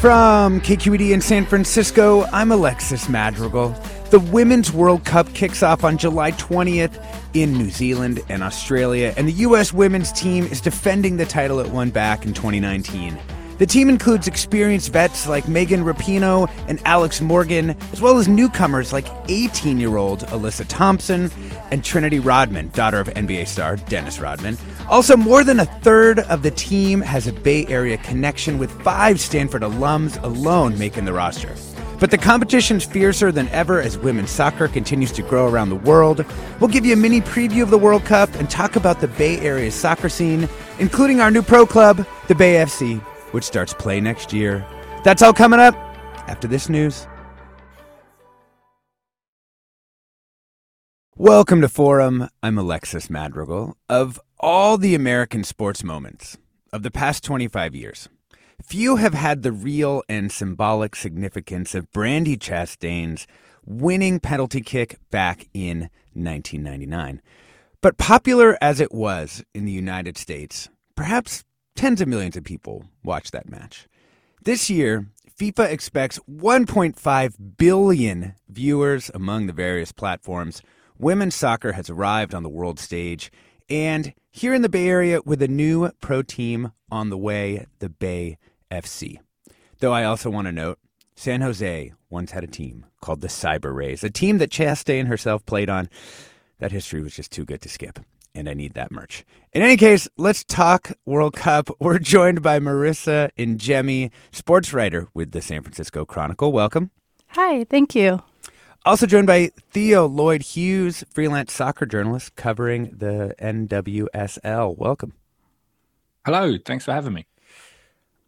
From KQED in San Francisco, I'm Alexis Madrigal. The Women's World Cup kicks off on July 20th in New Zealand and Australia, and the U.S. women's team is defending the title it won back in 2019. The team includes experienced vets like Megan Rapinoe and Alex Morgan, as well as newcomers like 18-year-old Alyssa Thompson and Trinity Rodman, daughter of NBA star Dennis Rodman. Also, more than a third of the team has a Bay Area connection, with 5 Stanford alums alone making the roster. But the competition's fiercer than ever as women's soccer continues to grow around the world. We'll give you a mini preview of the World Cup and talk about the Bay Area's soccer scene, including our new pro club, the Bay FC, which starts play next year. That's all coming up after this news. Welcome to Forum. I'm Alexis Madrigal. Of all the American sports moments of the past 25 years, few have had the real and symbolic significance of Brandi Chastain's winning penalty kick back in 1999. But popular as it was in the United States, perhaps tens of millions of people watched that match. This year, FIFA expects 1.5 billion viewers among the various platforms. Women's soccer has arrived on the world stage, and here in the Bay Area with a new pro team on the way, the Bay FC. Though I also want to note, San Jose once had a team called the Cyber Rays, a team that Chastain herself played on. That history was just too good to skip, and I need that merch. In any case, let's talk World Cup. We're joined by Marisa Ingemi, sports writer with the San Francisco Chronicle. Welcome. Hi, thank you. Also joined by Theo Lloyd-Hughes, freelance soccer journalist covering the NWSL. Welcome. Hello, thanks for having me.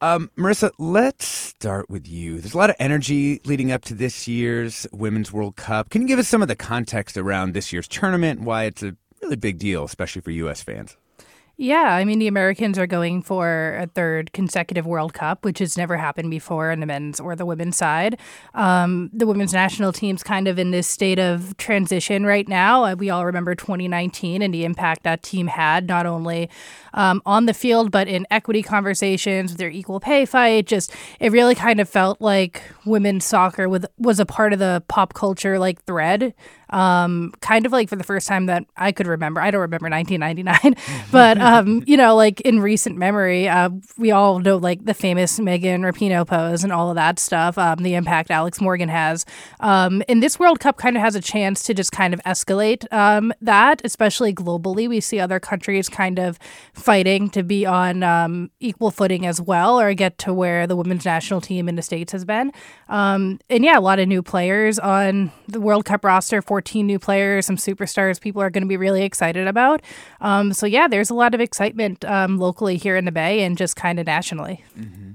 Marisa, let's start with you. There's a lot of energy leading up to this year's Women's World Cup. Can you give us some of the context around this year's tournament, why it's a really big deal, especially for U.S. fans? Yeah, I mean, the Americans are going for a third consecutive World Cup, which has never happened before on the men's or the women's side. The women's national team's kind of in this state of transition right now. We all remember 2019 and the impact that team had, not only on the field, but in equity conversations, their equal pay fight. It really kind of felt like women's soccer was a part of the pop culture like thread. Kind of like for the first time that I could remember. I don't remember 1999, but, like in recent memory, we all know like the famous Megan Rapinoe pose and all of that stuff, the impact Alex Morgan has. And this World Cup kind of has a chance to just kind of escalate that, especially globally. We see other countries kind of fighting to be on equal footing as well, or get to where the women's national team in the States has been. A lot of new players on the World Cup roster, 14 new players, some superstars people are going to be really excited about. There's a lot of excitement locally here in the Bay and just kind of nationally. Mm-hmm.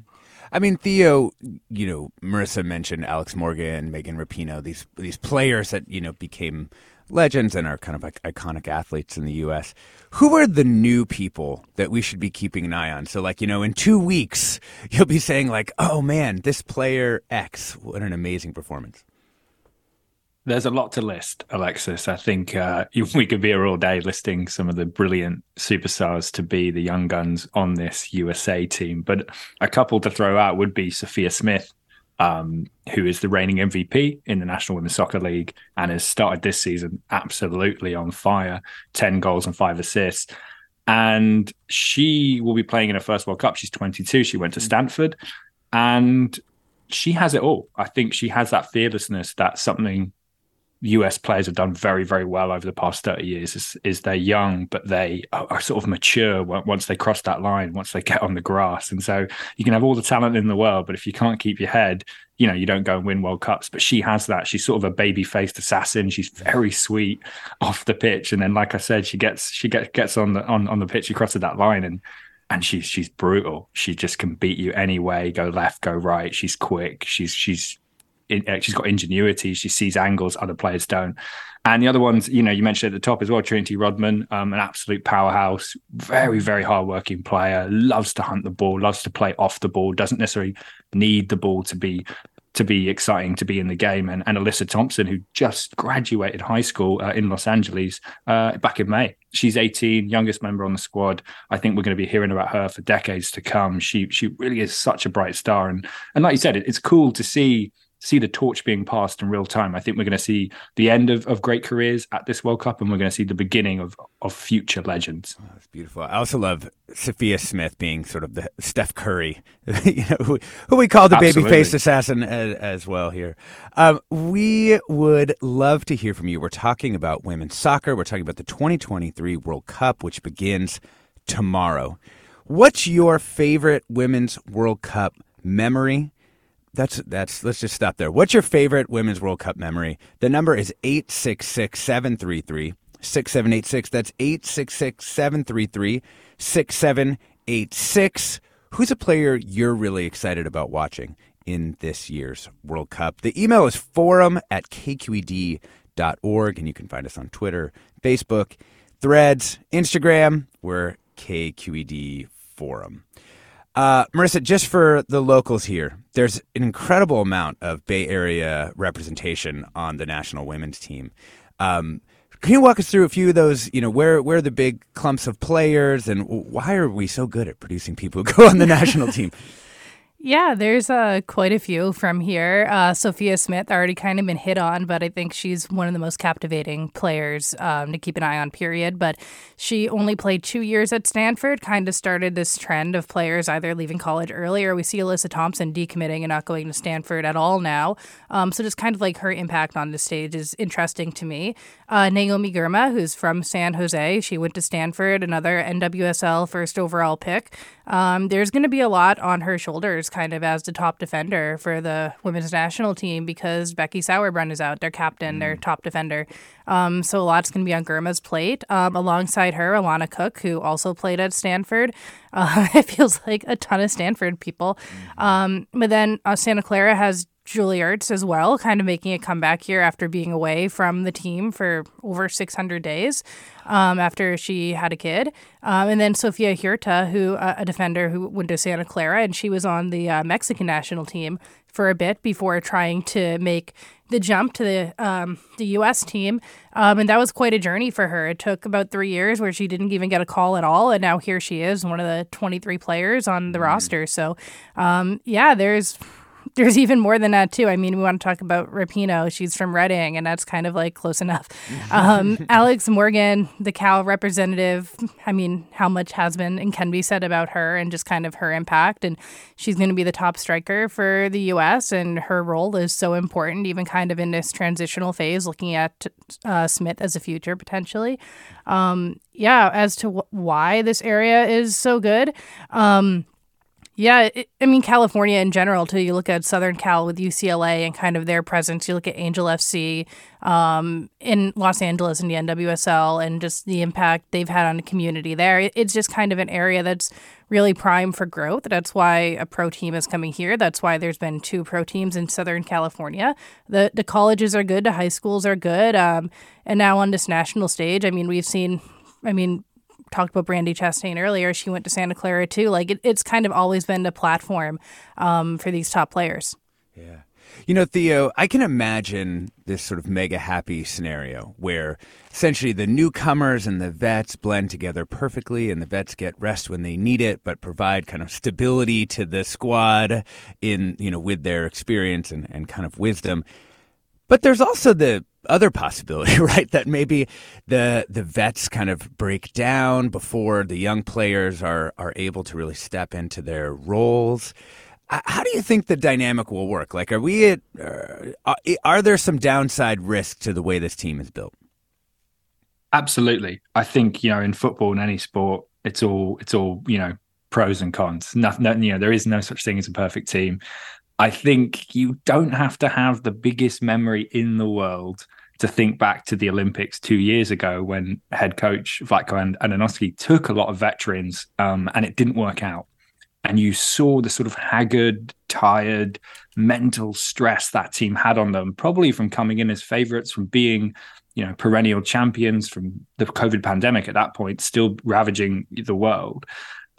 I mean, Theo, Marisa mentioned Alex Morgan, Megan Rapinoe, these players that, became legends and are kind of like iconic athletes in the U.S. Who are the new people that we should be keeping an eye on? So in 2 weeks, you'll be saying oh man, this player X, what an amazing performance. There's a lot to list, Alexis. I think we could be here all day listing some of the brilliant superstars to be the young guns on this USA team. But a couple to throw out would be Sophia Smith, who is the reigning MVP in the National Women's Soccer League and has started this season absolutely on fire, 10 goals and 5 assists. And she will be playing in her first World Cup. She's 22. She went to Stanford. And she has it all. I think she has that fearlessness. That's something US players have done very, very well over the past 30 years is they're young, but they are sort of mature once they cross that line, once they get on the grass. And so you can have all the talent in the world, but if you can't keep your head, you know, you don't go and win World Cups. But she has that. She's sort of a baby-faced assassin. She's very sweet off the pitch. And then, like I said, she gets on the pitch, she crosses that line and she's brutal. She just can beat you any way, go left, go right. She's quick. She's got ingenuity. She sees angles other players don't. And the other ones, you know, you mentioned at the top as well, Trinity Rodman, an absolute powerhouse, very, very hardworking player, loves to hunt the ball, loves to play off the ball, doesn't necessarily need the ball to be exciting, to be in the game. And Alyssa Thompson, who just graduated high school in Los Angeles back in May. She's 18, youngest member on the squad. I think we're going to be hearing about her for decades to come. She really is such a bright star. And like you said, it's cool to see the torch being passed in real time. I think we're going to see the end of great careers at this World Cup, and we're going to see the beginning of future legends. Oh, that's beautiful. I also love Sophia Smith being sort of the Steph Curry, you know, who we call the baby-faced assassin as well here. We would love to hear from you. We're talking about women's soccer. We're talking about the 2023 World Cup, which begins tomorrow. What's your favorite Women's World Cup memory? Let's just stop there. What's your favorite Women's World Cup memory? The number is 866-733-6786. That's 866-733-6786. Who's a player you're really excited about watching in this year's World Cup? The email is forum@kqed.org, and you can find us on Twitter, Facebook, Threads, Instagram. We're KQED Forum. Marisa, just for the locals here, there's an incredible amount of Bay Area representation on the national women's team. Can you walk us through a few of those, you know, where are the big clumps of players and why are we so good at producing people who go on the national team? Yeah, there's quite a few from here. Sophia Smith already kind of been hit on, but I think she's one of the most captivating players to keep an eye on, period. But she only played 2 years at Stanford, kind of started this trend of players either leaving college early, or we see Alyssa Thompson decommitting and not going to Stanford at all now. So just kind of like her impact on the stage is interesting to me. Naomi Girma, who's from San Jose, she went to Stanford, another NWSL first overall pick. There's going to be a lot on her shoulders, kind of as the top defender for the women's national team, because Becky Sauerbrunn is out, their captain, their top defender. So a lot's going to be on Girma's plate. Alongside her, Alana Cook, who also played at Stanford. It feels like a ton of Stanford people. But then Santa Clara has Julie Ertz as well, kind of making a comeback here after being away from the team for over 600 days after she had a kid. And then Sofia Huerta, a defender who went to Santa Clara, and she was on the Mexican national team for a bit before trying to make the jump to the U.S. team. And that was quite a journey for her. It took about 3 years where she didn't even get a call at all. And now here she is, one of the 23 players on the roster. So, yeah, There's even more than that, too. I mean, we want to talk about Rapinoe. She's from Reading, and that's kind of like close enough. Alex Morgan, the Cal representative, I mean, how much has been and can be said about her and just kind of her impact. And she's going to be the top striker for the U.S., and her role is so important, even kind of in this transitional phase, looking at Smith as a future, potentially. Yeah, as to why this area is so good. Yeah, I mean, California in general, too. You look at Southern Cal with UCLA and kind of their presence. You look at Angel FC in Los Angeles in the NWSL and just the impact they've had on the community there. It's just kind of an area that's really prime for growth. That's why a pro team is coming here. That's why there's been 2 pro teams in Southern California. The colleges are good. The high schools are good. And now on this national stage, I mean, we've seen, talked about Brandi Chastain earlier. She went to Santa Clara too. Like it's kind of always been the platform for these top players. Yeah. You know, Theo, I can imagine this sort of mega happy scenario where essentially the newcomers and the vets blend together perfectly, and the vets get rest when they need it, but provide kind of stability to the squad in, you know, with their experience and kind of wisdom. But there's also the other possibility, right? That maybe the vets kind of break down before the young players are able to really step into their roles. How do you think the dynamic will work? Like, are we at, are there some downside risk to the way this team is built? Absolutely. I think, you know, in football and any sport, it's all, you know, pros and cons. Nothing, you know, there is no such thing as a perfect team. I think you don't have to have the biggest memory in the world to think back to the Olympics 2 years ago when head coach Vlatko Andonovski took a lot of veterans and it didn't work out. And you saw the sort of haggard, tired, mental stress that team had on them, probably from coming in as favourites, from being, you know, perennial champions, from the COVID pandemic at that point, still ravaging the world.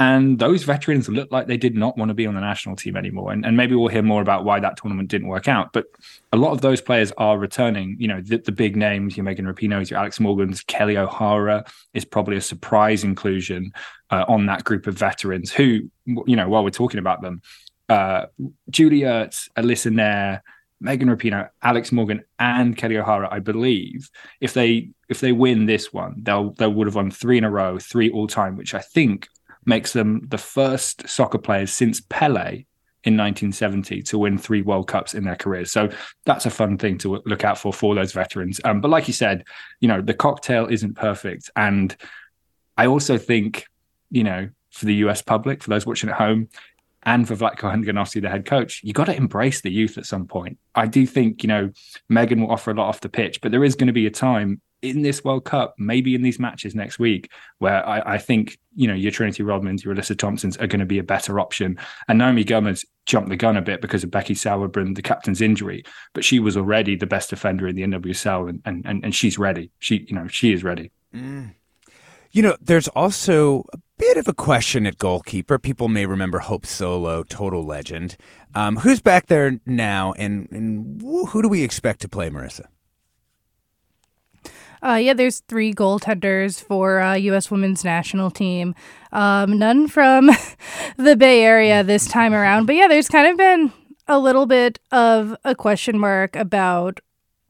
And those veterans looked like they did not want to be on the national team anymore. And maybe we'll hear more about why that tournament didn't work out. But a lot of those players are returning. You know, the big names, your Megan Rapinoe's, your Alex Morgan's, Kelly O'Hara is probably a surprise inclusion on that group of veterans who, you know, while we're talking about them, Julie Ertz, Alyssa Nair, Megan Rapinoe, Alex Morgan, and Kelly O'Hara, I believe, if they win this one, they would have won three in a row, three all time, which I think makes them the first soccer players since Pele in 1970 to win three World Cups in their careers. So that's a fun thing to look out for those veterans. But like you said, you know, the cocktail isn't perfect. And I also think, you know, for the US public, for those watching at home, and for Vlatko Andonovski, the head coach, you got to embrace the youth at some point. I do think, you know, Megan will offer a lot off the pitch, but there is going to be a time in this World Cup, maybe in these matches next week, where I think, you know, your Trinity Rodmans, your Alyssa Thompsons are going to be a better option. And Naomi Girma's jumped the gun a bit because of Becky Sauerbrunn, the captain's injury, but she was already the best defender in the NWSL and she's ready. She is ready. Mm. You know, there's also a bit of a question at goalkeeper. People may remember Hope Solo, total legend. Who's back there now, and who do we expect to play, Marisa? Yeah, there's three goaltenders for U.S. Women's National Team. None from the Bay Area this time around. But yeah, there's kind of been a little bit of a question mark about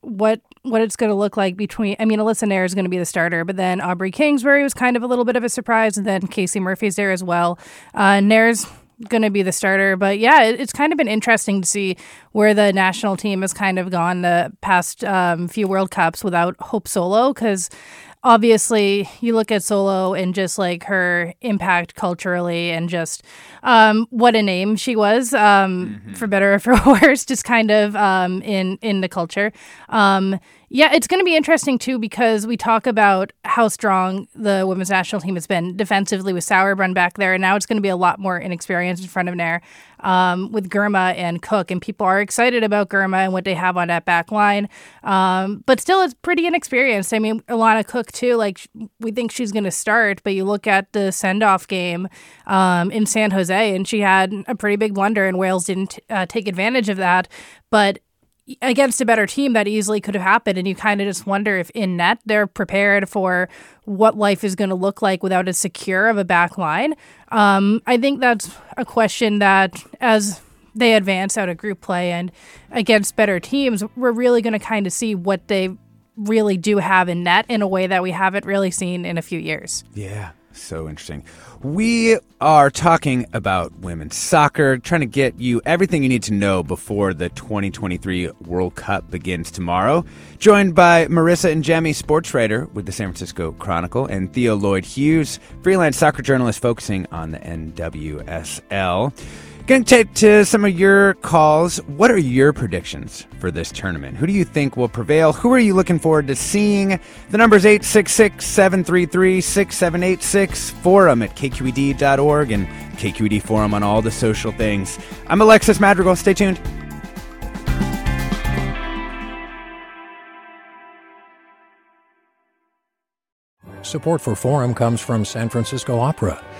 what it's going to look like between, I mean, Alyssa Nair is going to be the starter, but then Aubrey Kingsbury was kind of a little bit of a surprise, and then Casey Murphy's there as well. Nair's going to be the starter, but yeah, it's kind of been interesting to see where the national team has kind of gone the past few World Cups without Hope Solo, because obviously you look at Solo and just like her impact culturally and just what a name she was, for better or for worse, just kind of in the culture. Yeah, it's going to be interesting too, because we talk about how strong the women's national team has been defensively with Sauerbrunn back there, and now it's going to be a lot more inexperienced in front of Nair with Girma and Cook, and people are excited about Girma and what they have on that back line, but still it's pretty inexperienced. I mean, Alana Cook too, like we think she's going to start, but you look at the send-off game in San Jose, and she had a pretty big blunder, and Wales didn't take advantage of that, but against a better team that easily could have happened. And you kind of just wonder if in net they're prepared for what life is going to look like without as secure of a back line. I think that's a question that as they advance out of group play and against better teams, we're really going to kind of see what they really do have in net in a way that we haven't really seen in a few years. Yeah. So interesting. We are talking about women's soccer, trying to get you everything you need to know before the 2023 World Cup begins tomorrow. Joined by Marisa Ingemi, sports writer with the San Francisco Chronicle, and Theo Lloyd-Hughes, freelance soccer journalist focusing on the NWSL. Going to take to some of your calls. What are your predictions for this tournament? Who do you think will prevail? Who are you looking forward to seeing? The number is 866-733-6786, forum at kqed.org, and KQED Forum on all the social things. I'm Alexis Madrigal. Stay tuned. Support for Forum comes from San Francisco Opera.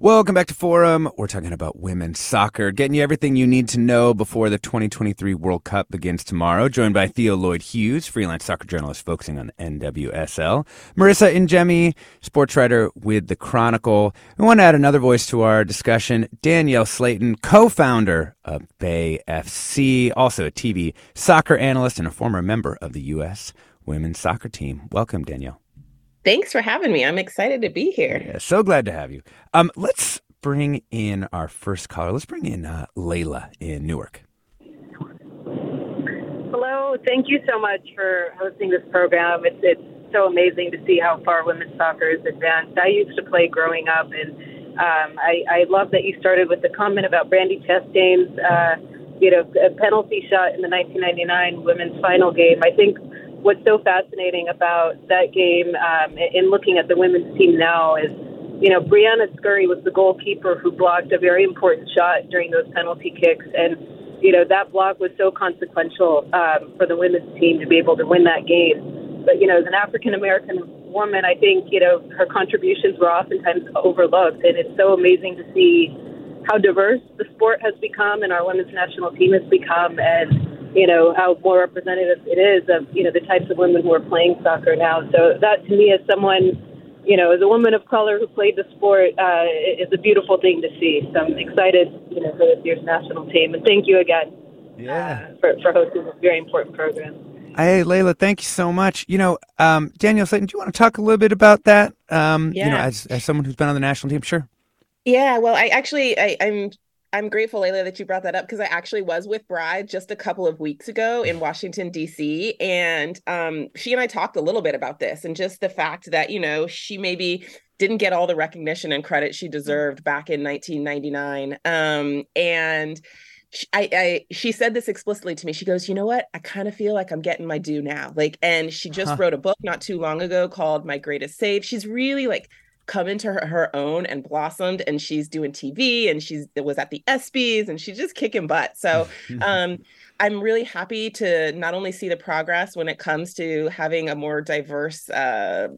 Welcome back to Forum. We're talking about women's soccer, getting you everything you need to know before the 2023 World Cup begins tomorrow. Joined by Theo Lloyd-Hughes, freelance soccer journalist focusing on the NWSL. Marisa Ingemi, sports writer with The Chronicle. We want to add another voice to our discussion, Danielle Slaton, co-founder of Bay FC, also a TV soccer analyst and a former member of the U.S. women's soccer team. Welcome, Danielle. Thanks for having me. I'm excited to be here. Yeah, so glad to have you. Let's bring in our first caller. Let's bring in Layla in Newark. Hello. Thank you so much for hosting this program. It's so amazing to see how far women's soccer has advanced. I used to play growing up, and I love that you started with the comment about Brandi Chastain's a penalty shot in the 1999 women's final game. I think what's so fascinating about that game in looking at the women's team now is, Brianna Scurry was the goalkeeper who blocked a very important shot during those penalty kicks. And, that block was so consequential for the women's team to be able to win that game. But, as an African-American woman, I think, her contributions were oftentimes overlooked. And it's so amazing to see how diverse the sport has become and our women's national team has become. And, how more representative it is of, the types of women who are playing soccer now. So that, to me, as someone, as a woman of color who played the sport, is a beautiful thing to see. So I'm excited, for this year's national team. And thank you again for hosting this very important program. Hey, Layla, thank you so much. Danielle Slaton, do you want to talk a little bit about that? As someone who's been on the national team, sure. Yeah, well, I'm grateful, Layla, that you brought that up, because I actually was with Bri just a couple of weeks ago in Washington, D.C., and she and I talked a little bit about this and just the fact that, she maybe didn't get all the recognition and credit she deserved back in 1999. And she said this explicitly to me. She goes, I kind of feel like I'm getting my due now. And she just wrote a book not too long ago called My Greatest Save. She's really come into her own and blossomed, and she's doing TV, and she was at the ESPYs, and she's just kicking butt. So I'm really happy to not only see the progress when it comes to having a more diverse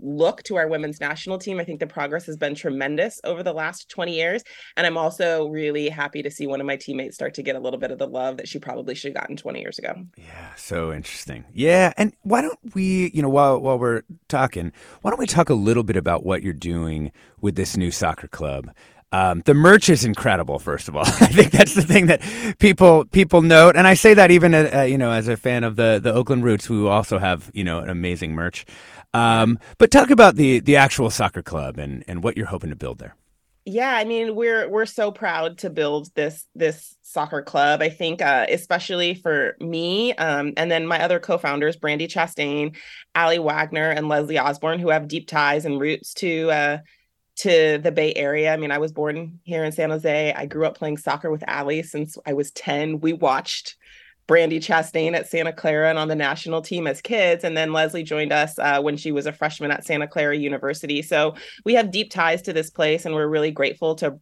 look to our women's national team. I think the progress has been tremendous over the last 20 years. And I'm also really happy to see one of my teammates start to get a little bit of the love that she probably should have gotten 20 years ago. Yeah, so interesting. Yeah, and why don't we, while we're talking, why don't we talk a little bit about what you're doing with this new soccer club? The merch is incredible, first of all. I think that's the thing that people note. And I say that even, as a fan of the Oakland Roots, who also have, an amazing merch. But talk about the actual soccer club and what you're hoping to build there. Yeah, we're so proud to build this soccer club. I think especially for me, and then my other co-founders, Brandi Chastain, Allie Wagner, and Leslie Osborne, who have deep ties and roots to the Bay Area. I was born here in San Jose. I grew up playing soccer with Allie since I was 10. We watched Brandi Chastain at Santa Clara and on the national team as kids. And then Leslie joined us when she was a freshman at Santa Clara University. So we have deep ties to this place, and we're really grateful to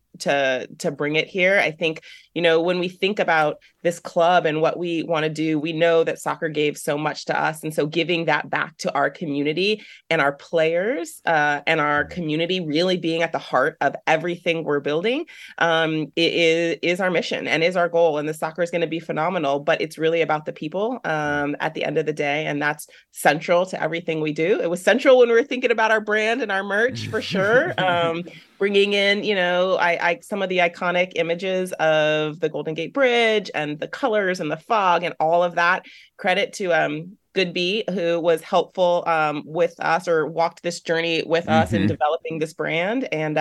bring it here. I think, when we think about this club and what we want to do, we know that soccer gave so much to us. And so giving that back to our community and our players and our community really being at the heart of everything we're building is our mission and is our goal. And the soccer is going to be phenomenal, but it's really about the people at the end of the day. And that's central to everything we do. It was central when we were thinking about our brand and our merch, for sure. bringing in, you know, I some of the iconic images of the Golden Gate Bridge and the colors and the fog and all of that. Credit to Goodby, who was helpful with us, or walked this journey with us in developing this brand. And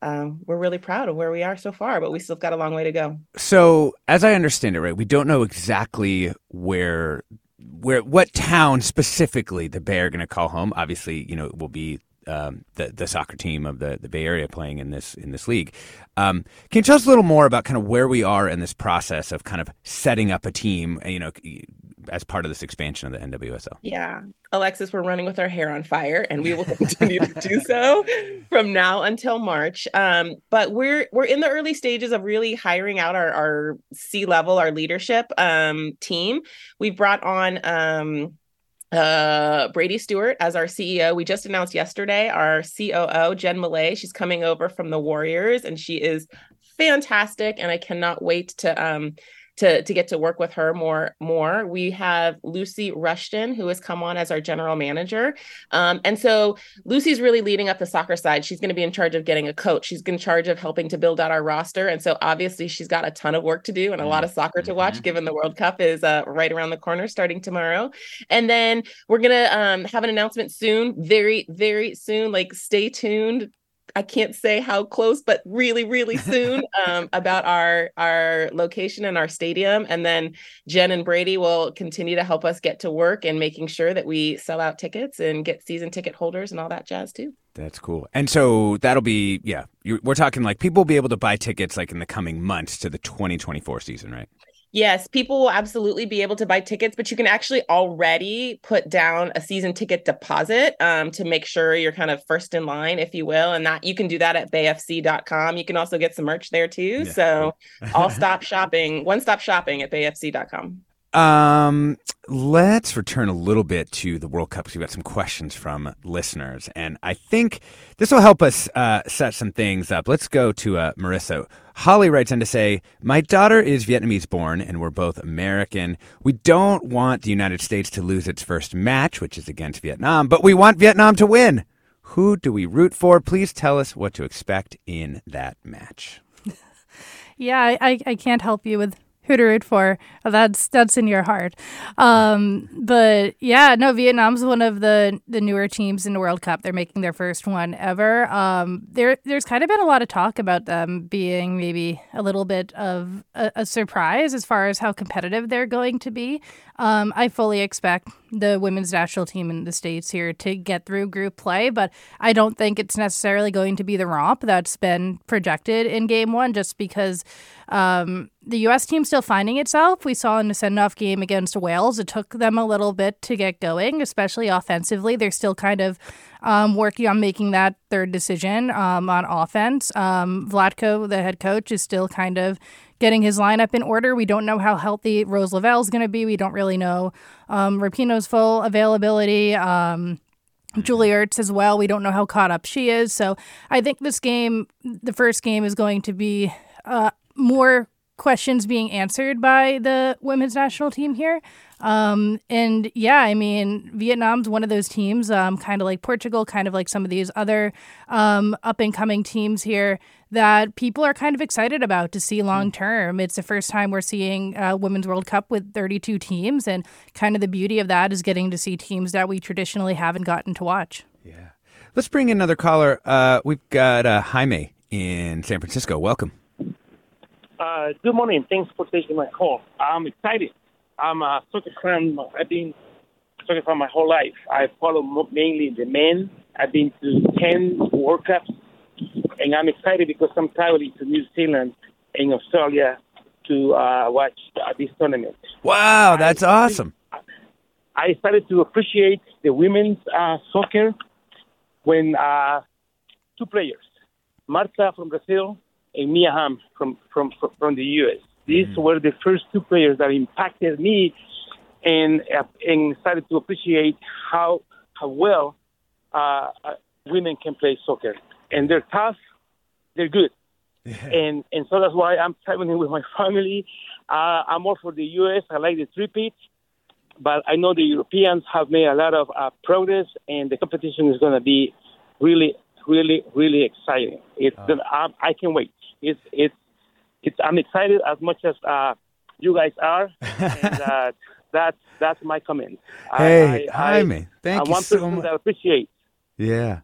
we're really proud of where we are so far, but we still got a long way to go. So as I understand it, right, we don't know exactly where what town specifically the Bay are going to call home. Obviously, you know, it will be the soccer team of the Bay Area playing in this league. Can you tell us a little more about kind of where we are in this process of kind of setting up a team, you know, as part of this expansion of the NWSL? Yeah. Alexis, we're running with our hair on fire, and we will continue to do so from now until March. But we're in the early stages of really hiring out our C-level, our leadership team. We've brought on Brady Stewart as our CEO. We just announced yesterday our COO, Jen Malay. She's coming over from the Warriors, and she is fantastic, and I cannot wait to get to work with her more. We have Lucy Rushton, who has come on as our general manager. And so Lucy's really leading up the soccer side. She's going to be in charge of getting a coach. She's in charge of helping to build out our roster. And so obviously she's got a ton of work to do and a lot of soccer to watch, given the World Cup is right around the corner starting tomorrow. And then we're going to have an announcement soon, very, very soon. Like, stay tuned. I can't say how close, but really, really soon about our location and our stadium. And then Jen and Brady will continue to help us get to work and making sure that we sell out tickets and get season ticket holders and all that jazz too. That's cool. And so that'll be, we're talking like people will be able to buy tickets like in the coming months to the 2024 season, right? Yes, people will absolutely be able to buy tickets, but you can actually already put down a season ticket deposit to make sure you're kind of first in line, if you will. And that you can do that at bayfc.com. You can also get some merch there too. Yeah. So one-stop shopping at bayfc.com. Let's return a little bit to the World Cup, because we've got some questions from listeners, and I think this will help us set some things up. Let's go to Marisa. Holly writes in to say, my daughter is Vietnamese born and we're both American. We don't want the United States to lose its first match, which is against Vietnam, but we want Vietnam to win. Who do we root for? Please tell us what to expect in that match. Yeah, I can't help you with who to root for. That's in your heart. But yeah, no, Vietnam's one of the newer teams in the World Cup. They're making their first one ever. There's kind of been a lot of talk about them being maybe a little bit of a surprise as far as how competitive they're going to be. I fully expect the women's national team in the States here to get through group play, but I don't think it's necessarily going to be the romp that's been projected in game one, just because the U.S. team's still finding itself. We saw in the send-off game against Wales, it took them a little bit to get going, especially offensively. They're still kind of working on making that third decision on offense. Vlatko, the head coach, is still kind of getting his lineup in order. We don't know how healthy Rose Lavelle's going to be. We don't really know Rapinoe's full availability. Julie Ertz as well. We don't know how caught up she is. So I think this game, the first game, is going to be more questions being answered by the women's national team here. And yeah, I mean, Vietnam's one of those teams, kind of like Portugal, kind of like some of these other up and coming teams here that people are kind of excited about to see long term. It's the first time we're seeing a Women's World Cup with 32 teams. And kind of the beauty of that is getting to see teams that we traditionally haven't gotten to watch. Yeah. Let's bring in another caller. We've got Jaime in San Francisco. Welcome. Good morning. Thanks for taking my call. I'm excited. I'm a soccer fan. I've been soccer fan my whole life. I follow mainly the men. I've been to 10 World Cups, and I'm excited because I'm traveling to New Zealand and Australia to watch this tournament. Wow, that's awesome. I started to appreciate the women's soccer when two players, Marta from Brazil and Mia Hamm from the U.S., these were the first two players that impacted me, and started to appreciate how well women can play soccer. And they're tough, they're good, and so that's why I'm traveling with my family. I'm all for the U.S. I like the three-peat, but I know the Europeans have made a lot of progress, and the competition is going to be really, really, really exciting. I can't wait. I'm excited as much as you guys are. And, that's my comment. Hey, Jaime, thank you so much. I appreciate. Yeah.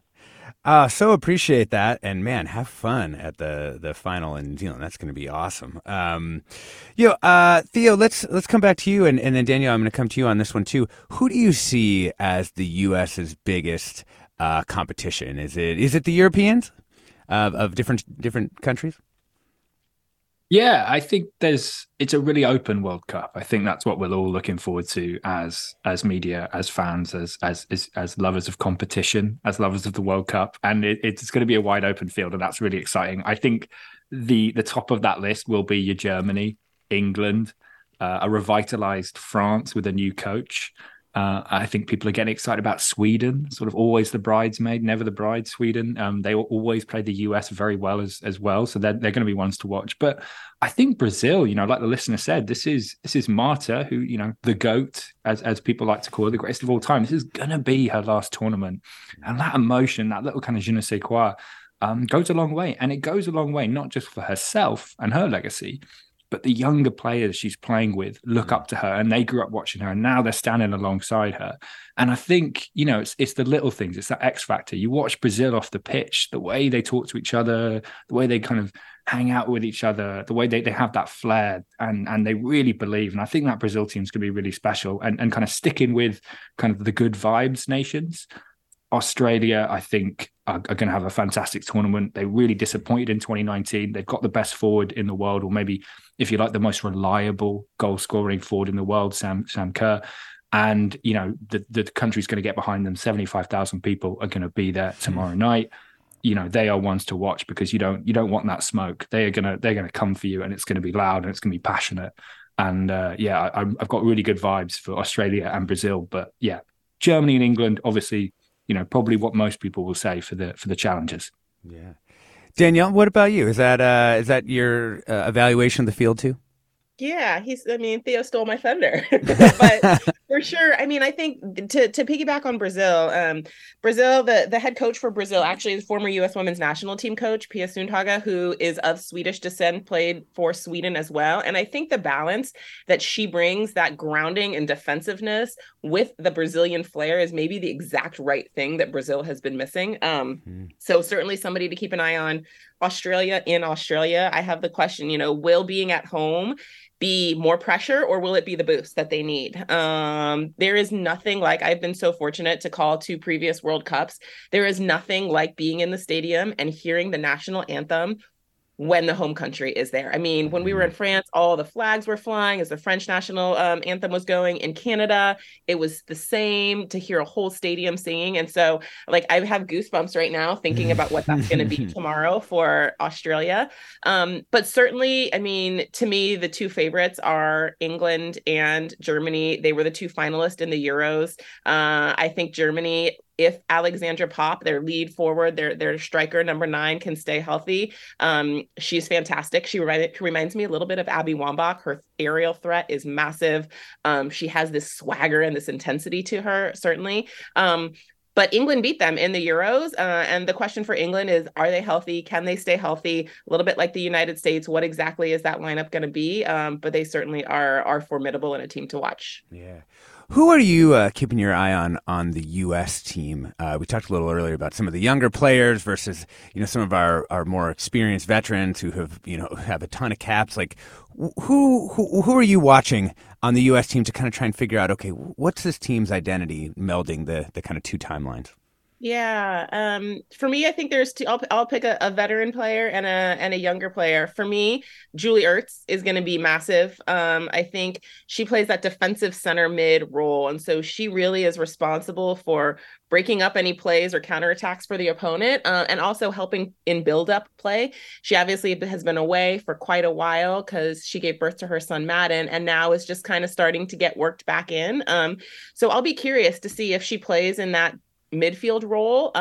So appreciate that, and man, have fun at the final in New Zealand. That's going to be awesome. Theo, let's come back to you, and then Danielle, I'm going to come to you on this one too. Who do you see as the U.S.'s biggest competition? Is it the Europeans of different countries? Yeah, I think it's a really open World Cup. I think that's what we're all looking forward to as media, as fans, as lovers of competition, as lovers of the World Cup. And it's going to be a wide open field, and that's really exciting. I think the top of that list will be your Germany, England, a revitalized France with a new coach. I think people are getting excited about Sweden, sort of always the bridesmaid, never the bride, Sweden. They always play the US very well as well. So they're going to be ones to watch. But I think Brazil, like the listener said, this is Marta, who, the GOAT, as people like to call her, the greatest of all time. This is going to be her last tournament. And that emotion, that little kind of je ne sais quoi, goes a long way. And it goes a long way, not just for herself and her legacy, but the younger players she's playing with look up to her, and they grew up watching her, and now they're standing alongside her. And I think, it's the little things. It's that X factor. You watch Brazil off the pitch, the way they talk to each other, the way they kind of hang out with each other, the way they have that flair, and they really believe. And I think that Brazil team's going to be really special, and kind of sticking with kind of the good vibes nations. Australia, I think, are going to have a fantastic tournament. They really disappointed in 2019. They've got the best forward in the world, or maybe, if you like, the most reliable goal-scoring forward in the world, Sam Kerr. And, the country's going to get behind them. 75,000 people are going to be there tomorrow night. They are ones to watch, because you don't want that smoke. They're going to come for you, and it's going to be loud, and it's going to be passionate. And I've got really good vibes for Australia and Brazil. But yeah, Germany and England, obviously, probably what most people will say for the challengers. Yeah. Danielle, what about you? Is that your evaluation of the field too? Yeah, Theo stole my thunder. But for sure, I think to piggyback on Brazil, the head coach for Brazil actually is former U.S. women's national team coach, Pia Sundhage, who is of Swedish descent, played for Sweden as well. And I think the balance that she brings, that grounding and defensiveness with the Brazilian flair, is maybe the exact right thing that Brazil has been missing. So certainly somebody to keep an eye on. In Australia, I have the question, will being at home be more pressure, or will it be the boost that they need? There is nothing like, I've been so fortunate to call two previous World Cups. There is nothing like being in the stadium and hearing the national anthem when the home country is there. When we were in France, all the flags were flying as the French national anthem was going. In Canada, it was the same, to hear a whole stadium singing. And so, I have goosebumps right now thinking about what that's going to be tomorrow for Australia. But certainly, to me, the two favorites are England and Germany. They were the two finalists in the Euros. I think Germany, if Alexandra Popp, their lead forward, their striker, number 9, can stay healthy, she's fantastic. She reminds me a little bit of Abby Wambach. Her aerial threat is massive. She has this swagger and this intensity to her, certainly. But England beat them in the Euros. And the question for England is, are they healthy? Can they stay healthy? A little bit like the United States, what exactly is that lineup going to be? But they certainly are formidable and a team to watch. Yeah. Who are you keeping your eye on the U.S. team? We talked a little earlier about some of the younger players versus, some of our more experienced veterans who have a ton of caps. Like, who are you watching on the U.S. team to kind of try and figure out, okay, what's this team's identity, melding the kind of two timelines? Yeah. For me, I think there's two. I'll pick a veteran player and a younger player. For me, Julie Ertz is going to be massive. I think she plays that defensive center mid role. And so she really is responsible for breaking up any plays or counterattacks for the opponent, and also helping in build-up play. She obviously has been away for quite a while because she gave birth to her son, Madden, and now is just kind of starting to get worked back in. So I'll be curious to see if she plays in that midfield role,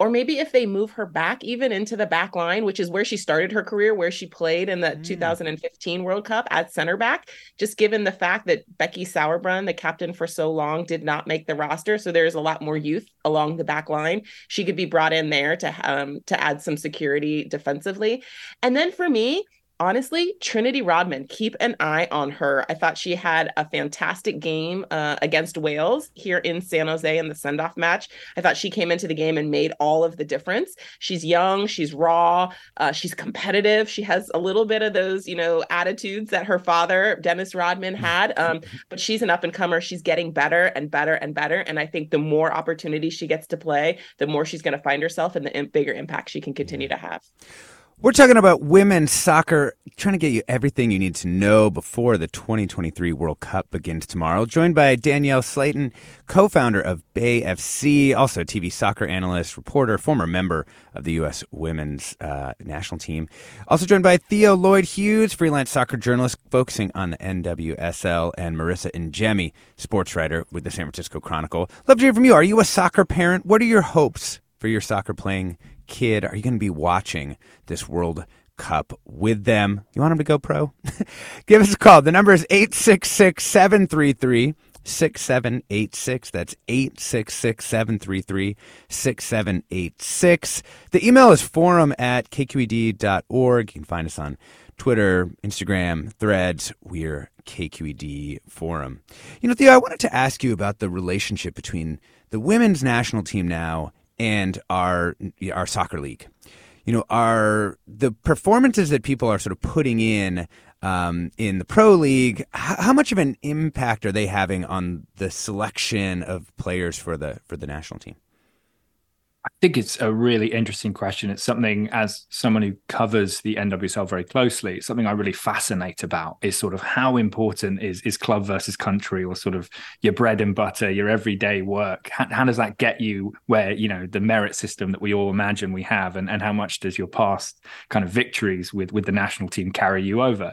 Or maybe if they move her back even into the back line, which is where she started her career, where she played in the 2015 World Cup at center back, just given the fact that Becky Sauerbrunn, the captain for so long, did not make the roster. So there's a lot more youth along the back line. She could be brought in there to add some security defensively. And then for me, honestly, Trinity Rodman, keep an eye on her. I thought she had a fantastic game against Wales here in San Jose in the send-off match. I thought she came into the game and made all of the difference. She's young, she's raw, she's competitive. She has a little bit of those, attitudes that her father, Dennis Rodman, had. But she's an up-and-comer. She's getting better and better and better. And I think the more opportunities she gets to play, the more she's going to find herself and the bigger impact she can continue to have. We're talking about women's soccer, trying to get you everything you need to know before the 2023 World Cup begins tomorrow. Joined by Danielle Slaton, co-founder of Bay FC, also TV soccer analyst, reporter, former member of the U.S. women's national team. Also joined by Theo Lloyd-Hughes, freelance soccer journalist, focusing on the NWSL, and Marisa Ingemi, sports writer with the San Francisco Chronicle. Love to hear from you. Are you a soccer parent? What are your hopes for your soccer playing kid? Are you going to be watching this World Cup with them? You want them to go pro? Give us a call. The number is 866-733-6786. That's 866-733-6786. The email is forum@kqed.org. You can find us on Twitter, Instagram, Threads. We're KQED Forum. Theo, I wanted to ask you about the relationship between the women's national team now and our soccer league. Are the performances that people are sort of putting in the pro league, how much of an impact are they having on the selection of players for the national team? I think it's a really interesting question. It's something, as someone who covers the NWSL very closely, something I really fascinate about is sort of how important is club versus country, or sort of your bread and butter, your everyday work. How does that get you where, the merit system that we all imagine we have, and how much does your past kind of victories with the national team carry you over?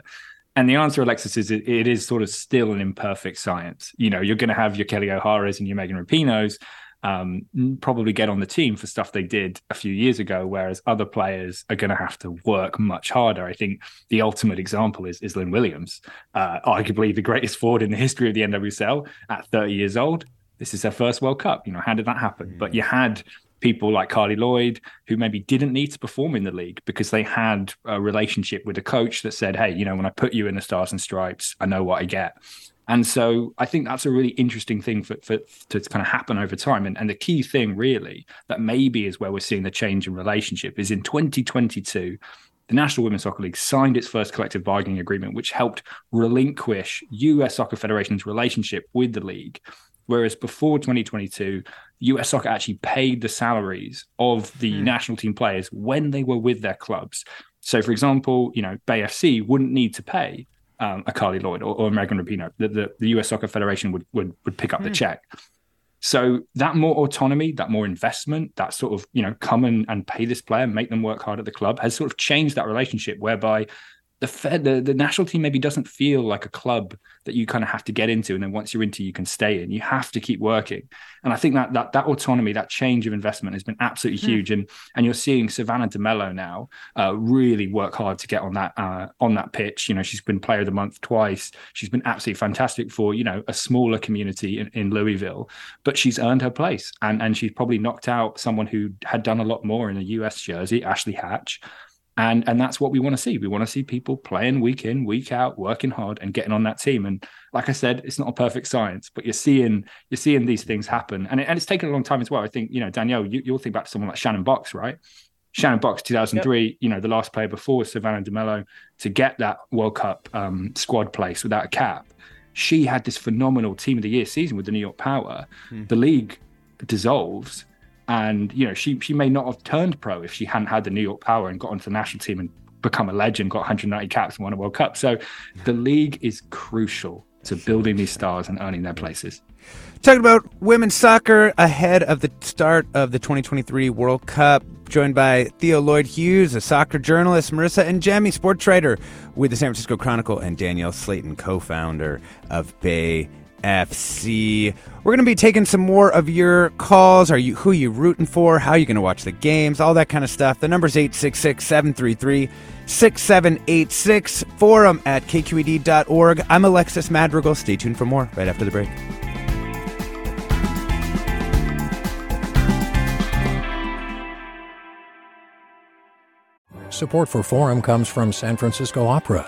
And the answer, Alexis, is it is sort of still an imperfect science. You're going to have your Kelly O'Haras and your Megan Rapinoes probably get on the team for stuff they did a few years ago, whereas other players are going to have to work much harder. I think the ultimate example is Lynn Williams, arguably the greatest forward in the history of the NWSL at 30 years old. This is her first World Cup. How did that happen? But you had people like Carly Lloyd, who maybe didn't need to perform in the league because they had a relationship with a coach that said, hey, when I put you in the Stars and Stripes, I know what I get. And so I think that's a really interesting thing to kind of happen over time. And the key thing really that maybe is where we're seeing the change in relationship is in 2022, the National Women's Soccer League signed its first collective bargaining agreement, which helped relinquish US Soccer Federation's relationship with the league. Whereas before 2022, US Soccer actually paid the salaries of the national team players when they were with their clubs. So for example, Bay FC wouldn't need to pay a Carly Lloyd or Megan Rapinoe. The US Soccer Federation would pick up the check. So that more autonomy, that more investment, that sort of, come and pay this player, make them work hard at the club, has sort of changed that relationship whereby the national team maybe doesn't feel like a club that you kind of have to get into. And then once you're into, you can stay in. You have to keep working. And I think that autonomy, that change of investment has been absolutely huge. And you're seeing Savannah DeMello now really work hard to get on that pitch. She's been player of the month twice. She's been absolutely fantastic for, a smaller community in Louisville, but she's earned her place. And she's probably knocked out someone who had done a lot more in a US jersey, Ashley Hatch. And that's what we want to see. We want to see people playing week in, week out, working hard and getting on that team. And like I said, it's not a perfect science, but you're seeing these things happen. And it's taken a long time as well. I think, Danielle, you'll think back to someone like Shannon Boxx, right? Shannon Boxx, 2003, yep. The last player before Savannah DeMello to get that World Cup squad place without a cap. She had this phenomenal Team of the Year season with the New York Power. The league dissolves. And, she may not have turned pro if she hadn't had the New York Power and got onto the national team and become a legend, got 190 caps and won a World Cup. So the league is crucial to building these stars and earning their places. Talking about women's soccer ahead of the start of the 2023 World Cup, joined by Theo Lloyd-Hughes, a soccer journalist, Marisa Ingemi, sports writer with the San Francisco Chronicle, and Danielle Slaton, co-founder of Bay FC. We're going to be taking some more of your calls. Are you who you rooting for? How are you going to watch the games? All that kind of stuff. The number's 866-733-6786. Forum at kqed.org. I'm Alexis Madrigal. Stay tuned for more right after the break. Support for Forum comes from San Francisco Opera.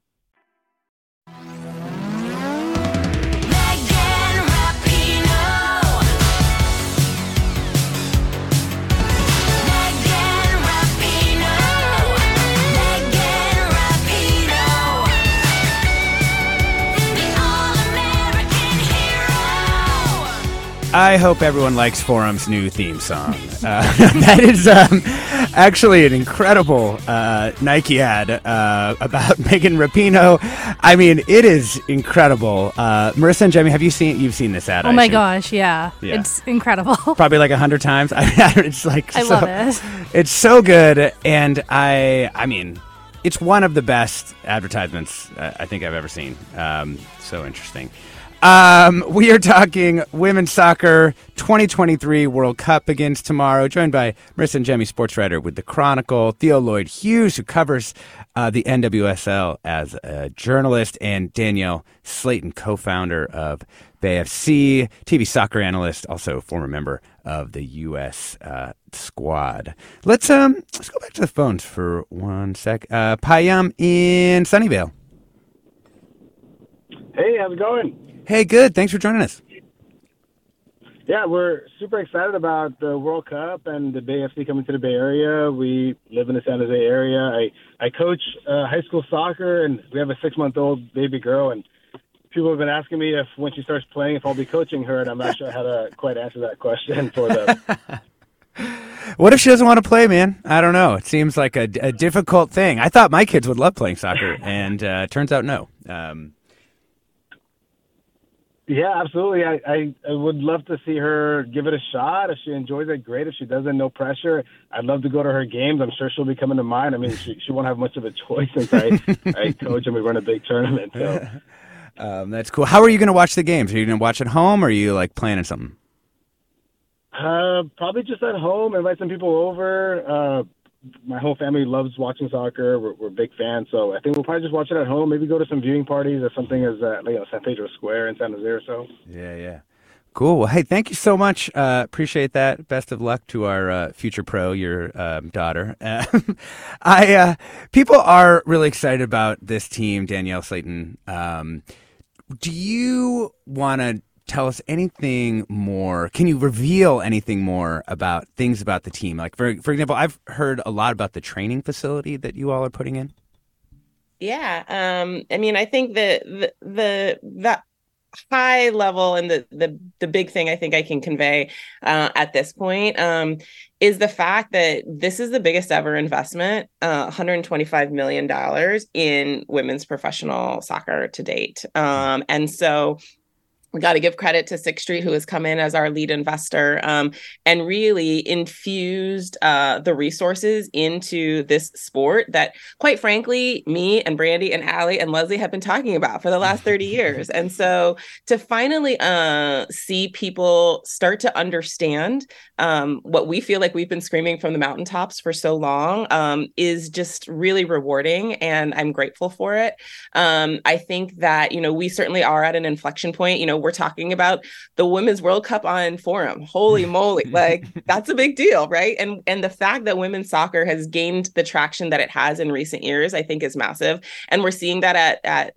Megan Rapinoe. Megan Rapinoe. Megan Rapinoe. The All-American Hero. I hope everyone likes Forum's new theme song. That is actually an incredible Nike ad about Megan Rapinoe. I mean, it is incredible. Marisa and Jemmy, have you seen? You've seen this ad? Oh my gosh, yeah, it's incredible. Probably like 100 times. It's like I love it. It's so good, and I mean, it's one of the best advertisements I think I've ever seen. So interesting. We are talking women's soccer. 2023 World Cup begins tomorrow. Joined by Marisa Ingemi, sports writer with The Chronicle, Theo Lloyd-Hughes, who covers the NWSL as a journalist, and Danielle Slaton, co-founder of Bay FC, TV soccer analyst, also former member of the U.S. squad. Let's go back to the phones for one sec. Payam in Sunnyvale. Hey, how's it going? Hey, good. Thanks for joining us. Yeah, we're super excited about the World Cup and the Bay FC coming to the Bay Area. We live in the San Jose area. I coach high school soccer, and we have a 6-month-old baby girl, and people have been asking me if when she starts playing, if I'll be coaching her, and I'm not sure how to quite answer that question for them. What if she doesn't want to play, man? I don't know. It seems like a difficult thing. I thought my kids would love playing soccer, and turns out no. Yeah, absolutely. I would love to see her give it a shot. If she enjoys it, great. If she doesn't, no pressure. I'd love to go to her games. I'm sure she'll be coming to mine. I mean, she won't have much of a choice since I coach and we run a big tournament. So. That's cool. How are you going to watch the games? Are you going to watch at home, or are you, like, planning something? Probably just at home. Invite some people over. My whole family loves watching soccer. We're big fans, so I think we'll probably just watch it at home. Maybe go to some viewing parties or something as San Pedro Square in San Jose or so. Yeah. Cool. Well, hey, thank you so much. Appreciate that. Best of luck to our future pro, your daughter. People are really excited about this team, Danielle Slaton. Do you want to tell us anything more? Can you reveal anything more about things about the team? Like, for example, I've heard a lot about the training facility that you all are putting in. Yeah. I mean, I think the high level and the big thing I think I can convey at this point is the fact that this is the biggest ever investment, $125 million in women's professional soccer to date. And so we got to give credit to Sixth Street, who has come in as our lead investor and really infused the resources into this sport that, quite frankly, me and Brandi and Allie and Leslie have been talking about for the last 30 years. And so to finally see people start to understand what we feel like we've been screaming from the mountaintops for so long is just really rewarding, and I'm grateful for it. I think that, you know, we certainly are at an inflection point. You know, we're talking about the Women's World Cup on Forum. Holy moly, like that's a big deal, right? And the fact that women's soccer has gained the traction that it has in recent years, I think is massive. And we're seeing that at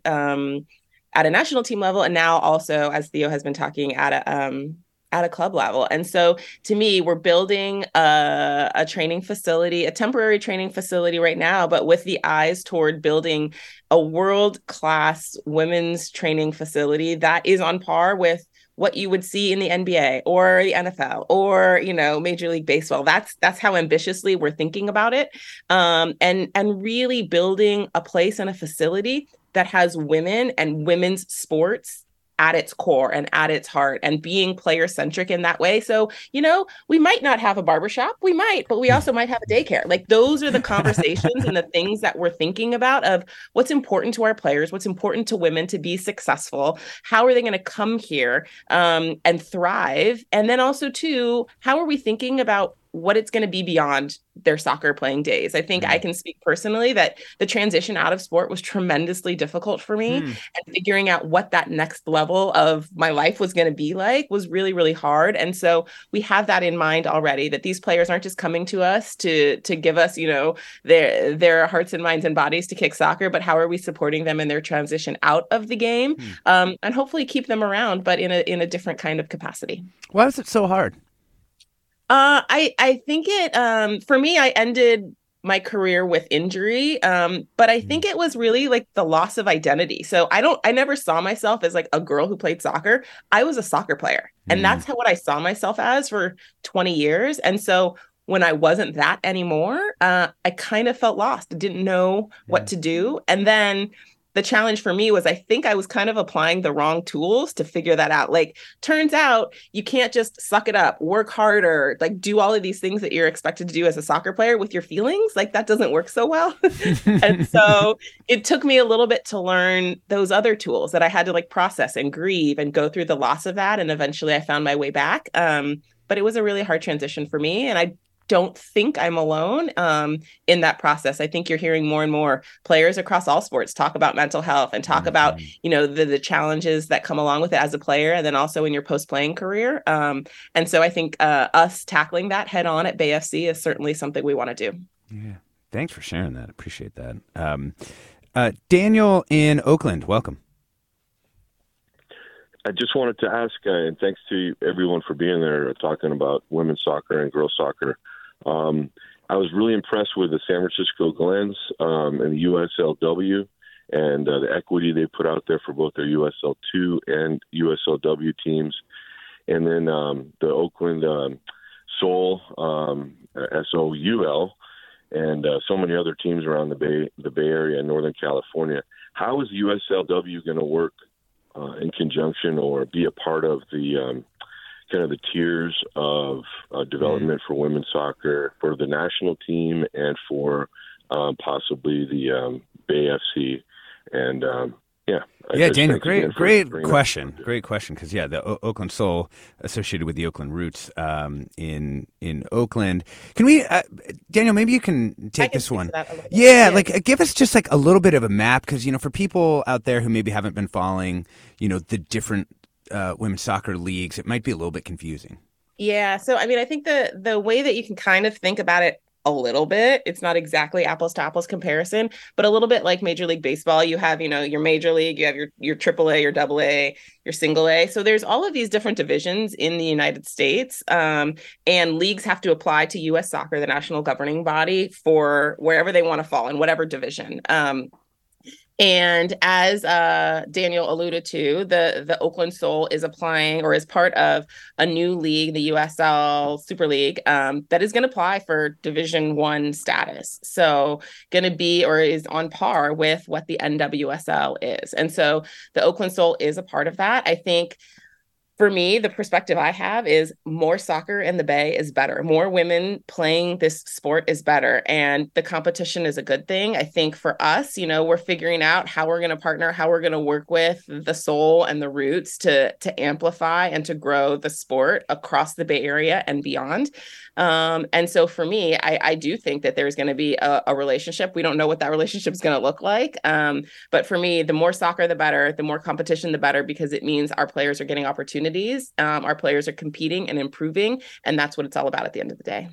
a national team level, and now also, as Theo has been talking, at a club level. And so to me, we're building a training facility, a temporary training facility right now, but with the eyes toward building a world-class women's training facility that is on par with what you would see in the NBA or the NFL or, you know, Major League Baseball. That's how ambitiously we're thinking about it. And really building a place and a facility that has women and women's sports at its core and at its heart, and being player centric in that way. So, you know, we might not have a barbershop, we might, but we also might have a daycare. Like those are the conversations and the things that we're thinking about of what's important to our players, what's important to women to be successful. How are they going to come here and thrive? And then also too, how are we thinking about what it's going to be beyond their soccer playing days? I think I can speak personally that the transition out of sport was tremendously difficult for me, and figuring out what that next level of my life was going to be like was really, really hard. And so we have that in mind already, that these players aren't just coming to us to give us, you know, their hearts and minds and bodies to kick soccer, but how are we supporting them in their transition out of the game, and hopefully keep them around, but in a different kind of capacity. Why was it so hard? I think it, for me, I ended my career with injury. But I think it was really like the loss of identity. So I never saw myself as like a girl who played soccer. I was a soccer player, and that's what I saw myself as for 20 years. And so when I wasn't that anymore, I kind of felt lost. I didn't know what to do. And then the challenge for me was I think I was kind of applying the wrong tools to figure that out. Like, turns out you can't just suck it up, work harder, like do all of these things that you're expected to do as a soccer player with your feelings. Like that doesn't work so well. And so it took me a little bit to learn those other tools that I had to like process and grieve and go through the loss of that. And eventually I found my way back. But it was a really hard transition for me. And I don't think I'm alone in that process. I think you're hearing more and more players across all sports talk about mental health and talk about, you know, the challenges that come along with it as a player, and then also in your post-playing career. And so I think us tackling that head on at Bay FC is certainly something we want to do. Yeah. Thanks for sharing that. Appreciate that. Daniel in Oakland, welcome. I just wanted to ask, and thanks to everyone for being there talking about women's soccer and girls soccer. I was really impressed with the San Francisco Glens and the USLW and the equity they put out there for both their USL2 and USLW teams. And then the Oakland Soul, SOUL, and so many other teams around the Bay Area and Northern California. How is USLW going to work in conjunction or be a part of the kind of the tiers of development for women's soccer for the national team and for possibly the Bay FC? And Daniel, great question. Because the Oakland Soul associated with the Oakland Roots in Oakland. Can we, Daniel? Maybe you can take this one. Give us just like a little bit of a map, because you know, for people out there who maybe haven't been following, you know, the different women's soccer leagues, it might be a little bit confusing. Yeah. So I mean, I think the way that you can kind of think about it a little bit, it's not exactly apples to apples comparison, but a little bit like Major League Baseball, you have, you know, your Major League, you have your AAA, your AA, your Single A. So there's all of these different divisions in the United States, and leagues have to apply to U.S. Soccer, the national governing body, for wherever they want to fall in whatever division. And as Daniel alluded to, the Oakland Soul is applying, or is part of a new league, the USL Super League, that is going to apply for Division I status. So going to be, or is on par with what the NWSL is. And so the Oakland Soul is a part of that. I think for me, the perspective I have is more soccer in the Bay is better. More women playing this sport is better. And the competition is a good thing. I think for us, you know, we're figuring out how we're going to partner, how we're going to work with the soul and the roots to amplify and to grow the sport across the Bay Area and beyond. And so for me, I do think that there's going to be a relationship. We don't know what that relationship is going to look like. But for me, the more soccer, the better, the more competition, the better, because it means our players are getting opportunities. Our players are competing and improving, and that's what it's all about at the end of the day.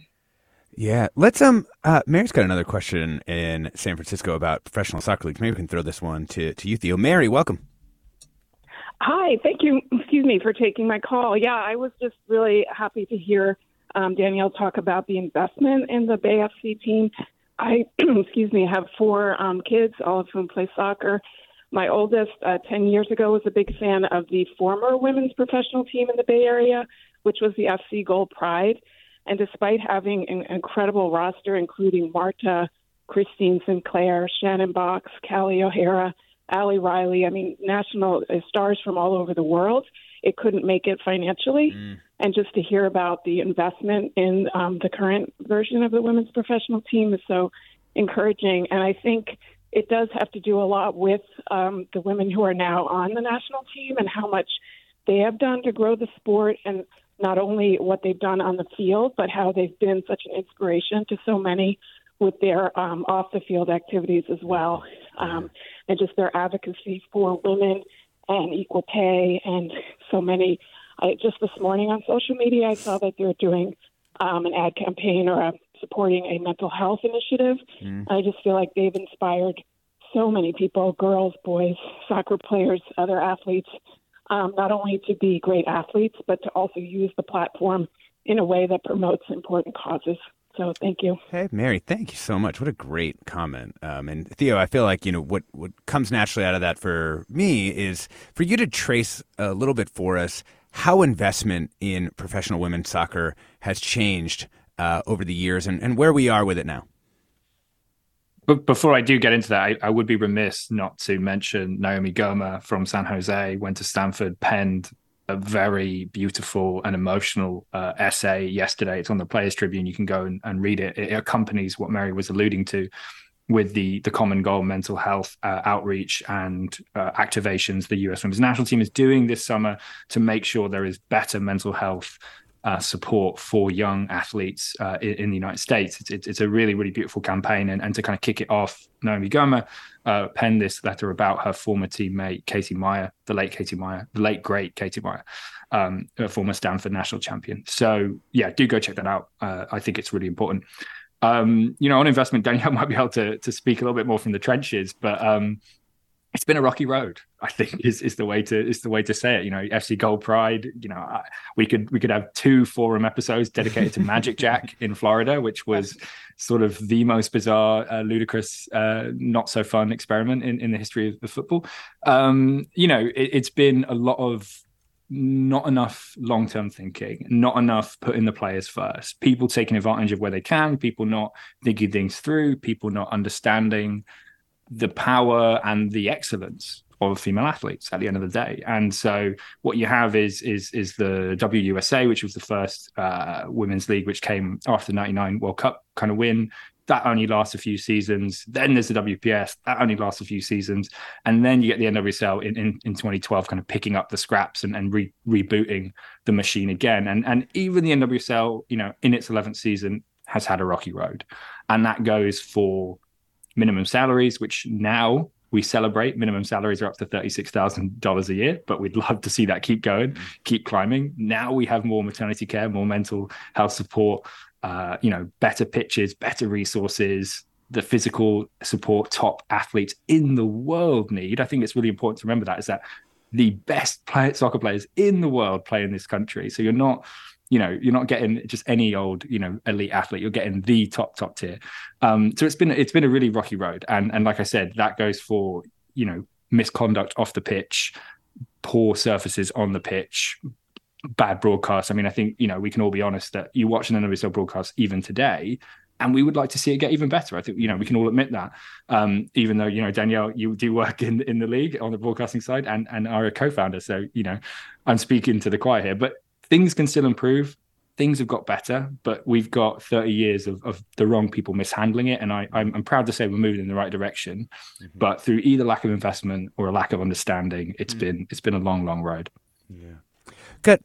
Yeah. Let's Mary's got another question in San Francisco about professional soccer leagues. Maybe we can throw this one to you, Theo. Mary, welcome. Hi, thank you, for taking my call. Yeah, I was just really happy to hear Danielle talk about the investment in the Bay FC team. I have four kids, all of whom play soccer. My oldest, 10 years ago, was a big fan of the former women's professional team in the Bay Area, which was the FC Gold Pride. And despite having an incredible roster, including Marta, Christine Sinclair, Shannon Boxx, Kelly O'Hara, Allie Riley, I mean, national stars from all over the world, it couldn't make it financially. And just to hear about the investment in the current version of the women's professional team is so encouraging. And I think it does have to do a lot with the women who are now on the national team and how much they have done to grow the sport, and not only what they've done on the field, but how they've been such an inspiration to so many with their off-the-field activities as well, and just their advocacy for women and equal pay and so many. Just this morning on social media, I saw that they're doing an ad campaign or a supporting a mental health initiative. I just feel like they've inspired so many people, girls, boys, soccer players, other athletes, not only to be great athletes, but to also use the platform in a way that promotes important causes. So thank you. Hey, Mary, thank you so much. What a great comment. And Theo, I feel like, you know, what comes naturally out of that for me is for you to trace a little bit for us how investment in professional women's soccer has changed over the years and where we are with it now. But before I do get into that, I would be remiss not to mention Naomi Girma from San Jose, went to Stanford, penned a very beautiful and emotional essay yesterday. It's on the Players Tribune. You can go and read it. It accompanies what Mary was alluding to with the common goal mental health outreach and activations the U.S. Women's National Team is doing this summer to make sure there is better mental health support for young athletes in the United States. It's a really, really beautiful campaign. And to kind of kick it off, Naomi Girma penned this letter about her former teammate, the late great Katie Meyer, a former Stanford national champion. So yeah, do go check that out. I think it's really important. You know, on investment, Danielle might be able to speak a little bit more from the trenches, but it's been a rocky road, I think, is the way to say it. You know, FC Gold Pride. You know, we could have two forum episodes dedicated to Magic Jack in Florida, which was sort of the most bizarre, ludicrous, not so fun experiment in the history of the football. You know, it's been a lot of not enough long-term thinking, not enough putting the players first, people taking advantage of where they can, people not thinking things through, people not understanding the power and the excellence of female athletes at the end of the day. And so what you have is the WUSA, which was the first women's league, which came after the 99 World Cup kind of win. That only lasts a few seasons. Then there's the WPS. That only lasts a few seasons. And then you get the NWSL in 2012 kind of picking up the scraps and rebooting the machine again. And even the NWSL, you know, in its 11th season has had a rocky road. And that goes for minimum salaries, which now we celebrate. Minimum salaries are up to $36,000 a year, but we'd love to see that keep going, keep climbing. Now we have more maternity care, more mental health support, you know, better pitches, better resources, the physical support top athletes in the world need. I think it's really important to remember that is that the best soccer players in the world play in this country. So you're not getting just any old, you know, elite athlete. You're getting the top tier. So it's been a really rocky road. And like I said, that goes for, you know, misconduct off the pitch, poor surfaces on the pitch, bad broadcasts. I mean, I think, you know, we can all be honest that you watch an NWSL broadcast even today, And we would like to see it get even better. I think, you know, we can all admit that, even though, you know, Danielle, you do work in the league on the broadcasting side and are a co-founder. So, you know, I'm speaking to the choir here, but things can still improve. Things have got better, but we've got 30 years of the wrong people mishandling it. And I'm proud to say we're moving in the right direction, mm-hmm. but through either lack of investment or a lack of understanding, it's been a long, long road. Yeah. Good.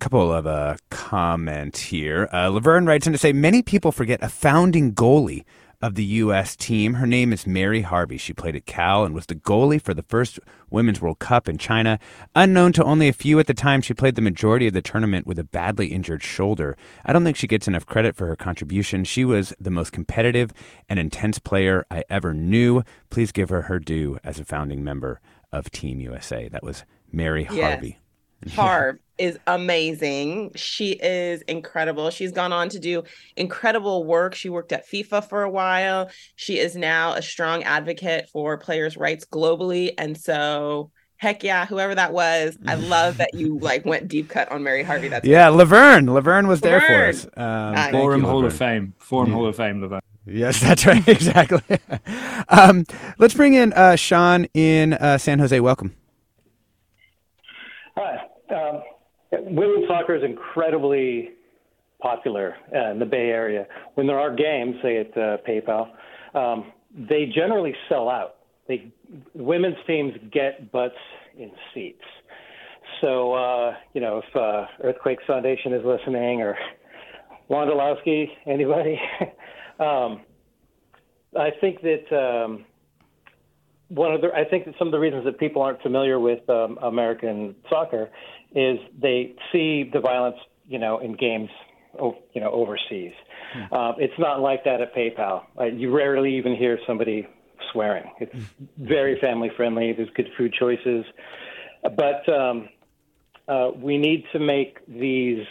Couple of comments here. Laverne writes in to say, many people forget a founding goalie of the U.S. team. Her name is Mary Harvey. She played at Cal and was the goalie for the first Women's World Cup in China. Unknown to only a few at the time, she played the majority of the tournament with a badly injured shoulder. I don't think she gets enough credit for her contribution. She was the most competitive and intense player I ever knew. Please give her her due as a founding member of Team USA. That was Mary Harvey. Harv is amazing. She is incredible. She's gone on to do incredible work. She worked at FIFA for a while. She is now a strong advocate for players' rights globally. And so, heck yeah, whoever that was, I love that you went deep cut on Mary Harvey. That's yeah, great. Laverne. Laverne was there for us. Nice. Forum Hall of Fame. Forum Hall of Fame, Laverne. Yes, that's right. Exactly. Let's bring in Sean in San Jose. Welcome. Hi. Women's soccer is incredibly popular in the Bay Area. When there are games, say at PayPal, they generally sell out. Women's teams get butts in seats. So, if Earthquakes Foundation is listening, or Wondolowski, anybody, I think that I think that some of the reasons that people aren't familiar with American soccer is they see the violence, in games, overseas. Mm. It's not like that at PayPal. You rarely even hear somebody swearing. It's very family friendly. There's good food choices, but we need to make these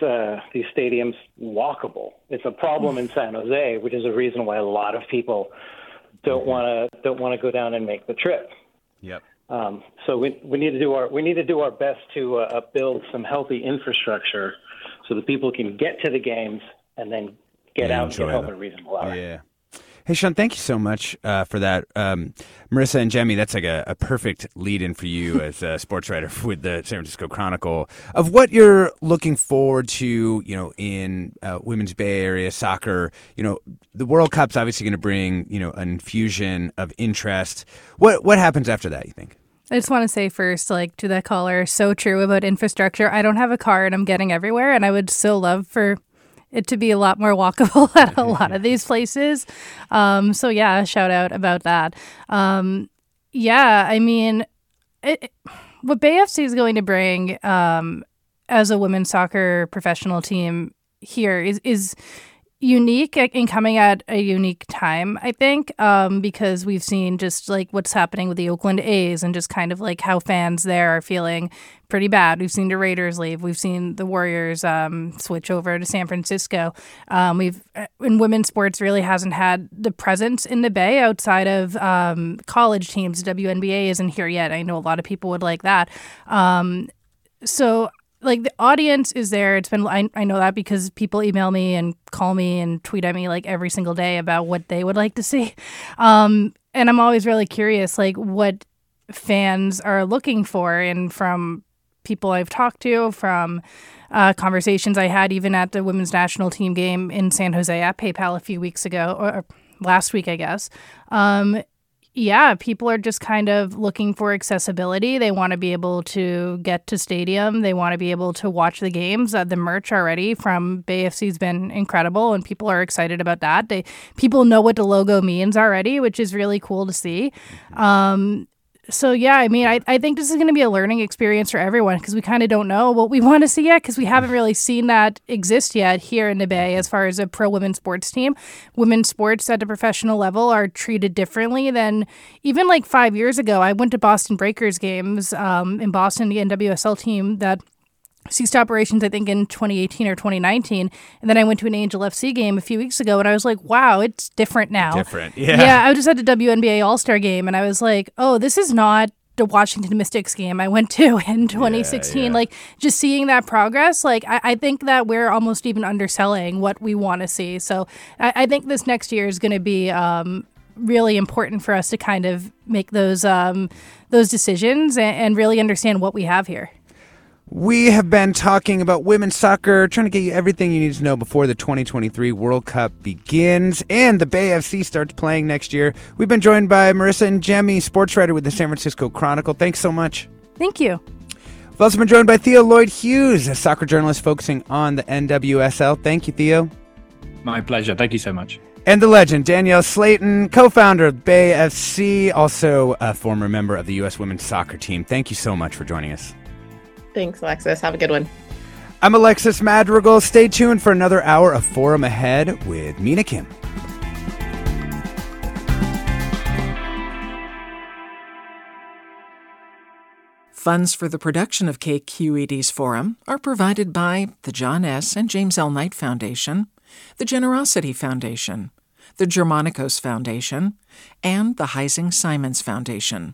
stadiums walkable. It's a problem in San Jose, which is a reason why a lot of people don't want to go down and make the trip. Yep. So we need to do our best to build some healthy infrastructure so that people can get to the games and then get out and get help in a reasonable hour. Yeah. Hey, Sean, thank you so much for that. Marisa Ingemi, that's a perfect lead-in for you as a sports writer with the San Francisco Chronicle. Of what you're looking forward to, in women's Bay Area soccer, the World Cup's obviously going to bring, an infusion of interest. What happens after that, you think? I just want to say first, to that caller, so true about infrastructure. I don't have a car and I'm getting everywhere, and I would so love for it to be a lot more walkable at a lot of these places. So yeah, shout out about that. What Bay FC is going to bring as a women's soccer professional team here is unique and coming at a unique time, I think, because we've seen just what's happening with the Oakland A's and just kind of how fans there are feeling pretty bad. We've seen the Raiders leave. We've seen the Warriors switch over to San Francisco. In women's sports really hasn't had the presence in the Bay outside of college teams. WNBA isn't here yet. I know a lot of people would like that. So the audience is there. It's been, I know that because people email me and call me and tweet at me every single day about what they would like to see. And I'm always really curious, what fans are looking for. And from people I've talked to, from conversations I had even at the women's national team game in San Jose at PayPal a few weeks ago, or last week, I guess, people are just kind of looking for accessibility. They want to be able to get to stadium. They want to be able to watch the games. The merch already from Bay FC has been incredible, and people are excited about that. People know what the logo means already, which is really cool to see. I think this is going to be a learning experience for everyone because we kind of don't know what we want to see yet because we haven't really seen that exist yet here in the Bay as far as a pro-women's sports team. Women's sports at the professional level are treated differently than even 5 years ago. I went to Boston Breakers games in Boston, the NWSL team that ceased operations, I think, in 2018 or 2019. And then I went to an Angel FC game a few weeks ago, and I was like, wow, it's different now. Different, yeah. Yeah, I was just at the WNBA All-Star game, and I was like, oh, this is not the Washington Mystics game I went to in 2016. Yeah, yeah. Like, just seeing that progress, like, I think that we're almost even underselling what we want to see. So I think this next year is going to be really important for us to kind of make those decisions and really understand what we have here. We have been talking about women's soccer, trying to get you everything you need to know before the 2023 World Cup begins and the Bay FC starts playing next year. We've been joined by Marisa Ingemi, sports writer with the San Francisco Chronicle. Thanks so much. Thank you. We've also been joined by Theo Lloyd-Hughes, a soccer journalist focusing on the NWSL. Thank you, Theo. My pleasure. Thank you so much. And the legend, Danielle Slaton, co-founder of Bay FC, also a former member of the U.S. women's soccer team. Thank you so much for joining us. Thanks, Alexis. Have a good one. I'm Alexis Madrigal. Stay tuned for another hour of Forum Ahead with Mina Kim. Funds for the production of KQED's Forum are provided by the John S. and James L. Knight Foundation, the Generosity Foundation, the Germanicos Foundation, and the Heising-Simons Foundation.